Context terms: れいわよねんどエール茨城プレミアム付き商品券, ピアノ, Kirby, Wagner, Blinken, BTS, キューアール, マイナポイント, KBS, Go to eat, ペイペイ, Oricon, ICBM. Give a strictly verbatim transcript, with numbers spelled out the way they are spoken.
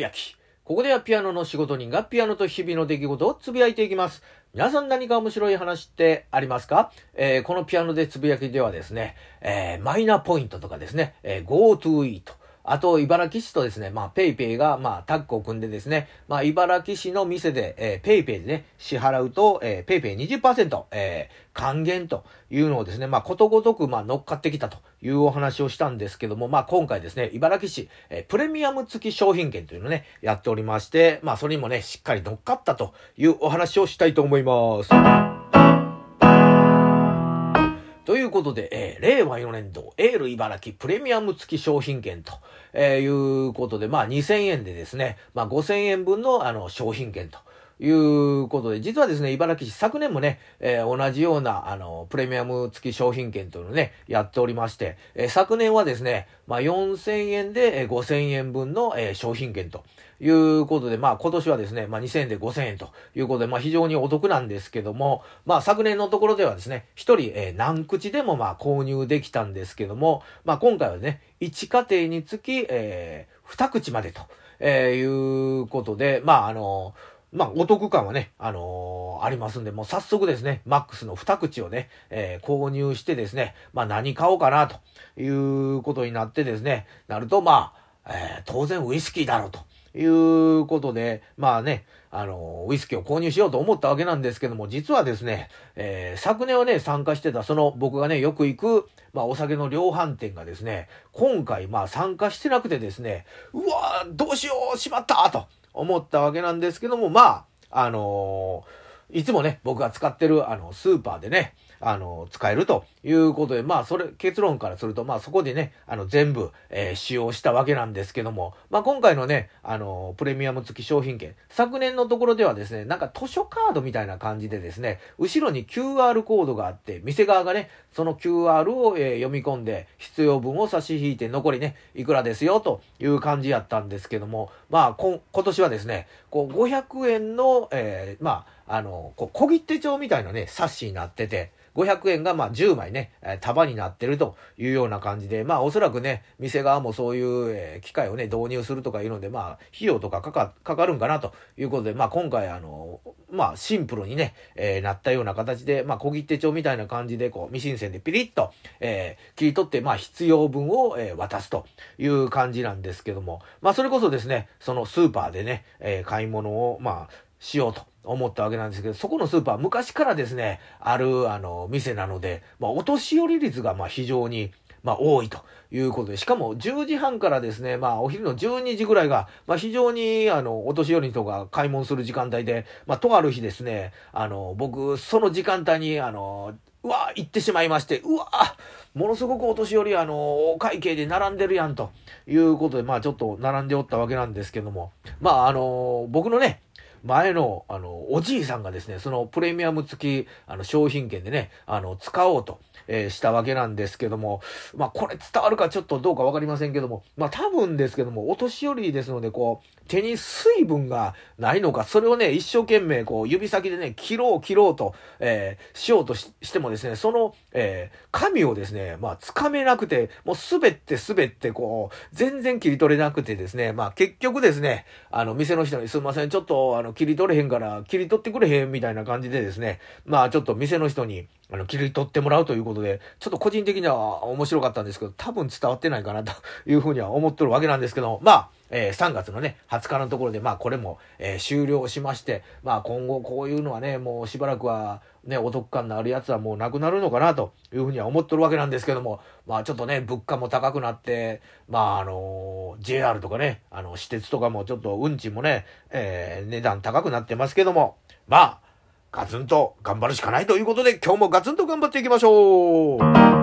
ぶやき。ここではピアノの仕事人がピアノと日々の出来事をつぶやいていきます。皆さん何か面白い話ってありますか？えー、このピアノでつぶやきではですね、えー、マイナポイントとかですね、えー、Go to eat。あと、茨城市とですね、まあ、ペイペイが、まあ、タッグを組んでですね、まあ、茨城市の店で、えー、ペイペイでね、支払うと、えー、ペイペイ にじゅっパーセント、えー、還元というのをですね、まあ、ことごとく、まあ、乗っかってきたというお話をしたんですけども、まあ、今回ですね、茨城市、えー、プレミアム付き商品券というのをね、やっておりまして、まあ、それにもね、しっかり乗っかったというお話をしたいと思います。ということで、えー、れいわよねんどエール茨城プレミアム付き商品券と、えー、いうことで、まあにせんえんでですね、まあごせんえんぶんのあの商品券ということで、実はですね、茨城市昨年もね、えー、同じようなあのプレミアム付き商品券というのをね、やっておりまして、えー、昨年はですね、まあよんせんえんでごせんえんぶんの、えー、商品券ということで、まあ今年はですね、まあにせんえんでごせんえんということで、まあ非常にお得なんですけども、まあ昨年のところではですね、一人、えー、何口でもまあ購入できたんですけども、まあ今回はね、いちかていにつき、えー、にくちまでと、えー、いうことで、まああのー、まあ、お得感はね、あのー、ありますんで、もう早速ですね、マックスのにくちをね、えー、購入してですね、まあ、何買おうかな、ということになってですね、なると、まあ、えー、当然ウイスキーだろう、ということで、まあね、あのー、ウイスキーを購入しようと思ったわけなんですけども、実はですね、えー、昨年はね、参加してた、その、僕がね、よく行く、まあ、お酒の量販店がですね、今回、まあ、参加してなくてですね、うわー、どうしよう、しまった、と。思ったわけなんですけども、まあ、あのー、いつもね、僕が使ってる、あの、スーパーでね、あのー、使えるということで、まあ、それ、結論からすると、まあ、そこでね、あの、全部、えー、使用したわけなんですけども、まあ、今回のね、あのー、プレミアム付き商品券、昨年のところではですね、なんか図書カードみたいな感じでですね、後ろに キューアール コードがあって、店側がね、その キューアール を、えー、読み込んで、必要分を差し引いて、残りね、いくらですよ、という感じやったんですけども、まあ、こ、今年はですね、こう、ごひゃくえんの、えー、まあ、あの、こう小切手帳みたいなね、冊子になってて、ごひゃくえんがまあじゅうまいね、束になってるというような感じで、まあおそらくね、店側もそういう機械をね、導入するとかいうので、まあ費用とかかか、かかるんかなということで、まあ今回あの、まあシンプルにね、えー、なったような形で、まあ小切手帳みたいな感じで、こう、ミシン線でピリッと、えー、切り取って、まあ必要分を渡すという感じなんですけども、まあそれこそですね、そのスーパーでね、えー、買い物を、まあ、しようと思ったわけなんですけど、そこのスーパー昔からですね、あるあの店なので、まあお年寄り率がまあ非常にまあ多いということで、しかもじゅうじはんからですね、まあお昼のじゅうにじぐらいが、まあ非常にあのお年寄りとか買い物する時間帯で、まあとある日ですね、あの僕その時間帯にあの、うわー行ってしまいまして、うわーものすごくお年寄りあのー、お会計で並んでるやんということで、まあちょっと並んでおったわけなんですけども、まああのー、僕のね、前の、あの、おじいさんがですね、そのプレミアム付き、あの、商品券でね、あの、使おうと、えー、したわけなんですけども、まあ、これ伝わるかちょっとどうかわかりませんけども、まあ、多分ですけども、お年寄りですので、こう、手に水分がないのか、それをね、一生懸命、こう、指先でね、切ろう切ろうと、えー、しようと し, してもですね、その、えー、紙をですね、まあ、掴めなくて、もう滑って滑って、こう、全然切り取れなくてですね、まあ、結局ですね、あの、店の人にすいません、ちょっと、あの、切り取れへんから切り取ってくれへんみたいな感じでですね、まあちょっと店の人にあの切り取ってもらうということで、ちょっと個人的には面白かったんですけど、多分伝わってないかなというふうには思ってるわけなんですけど、まあ、えー、さんがつのね、はつかのところで、まあこれも、えー、終了しまして、まあ今後こういうのはね、もうしばらくはね、お得感のあるやつはもうなくなるのかなというふうには思ってるわけなんですけども、まあちょっとね、物価も高くなって、まああのー、ジェイアール とかね、あの、私鉄とかもちょっと運賃もね、えー、値段高くなってますけども、まあ、ガツンと頑張るしかないということで、今日もガツンと頑張っていきましょう。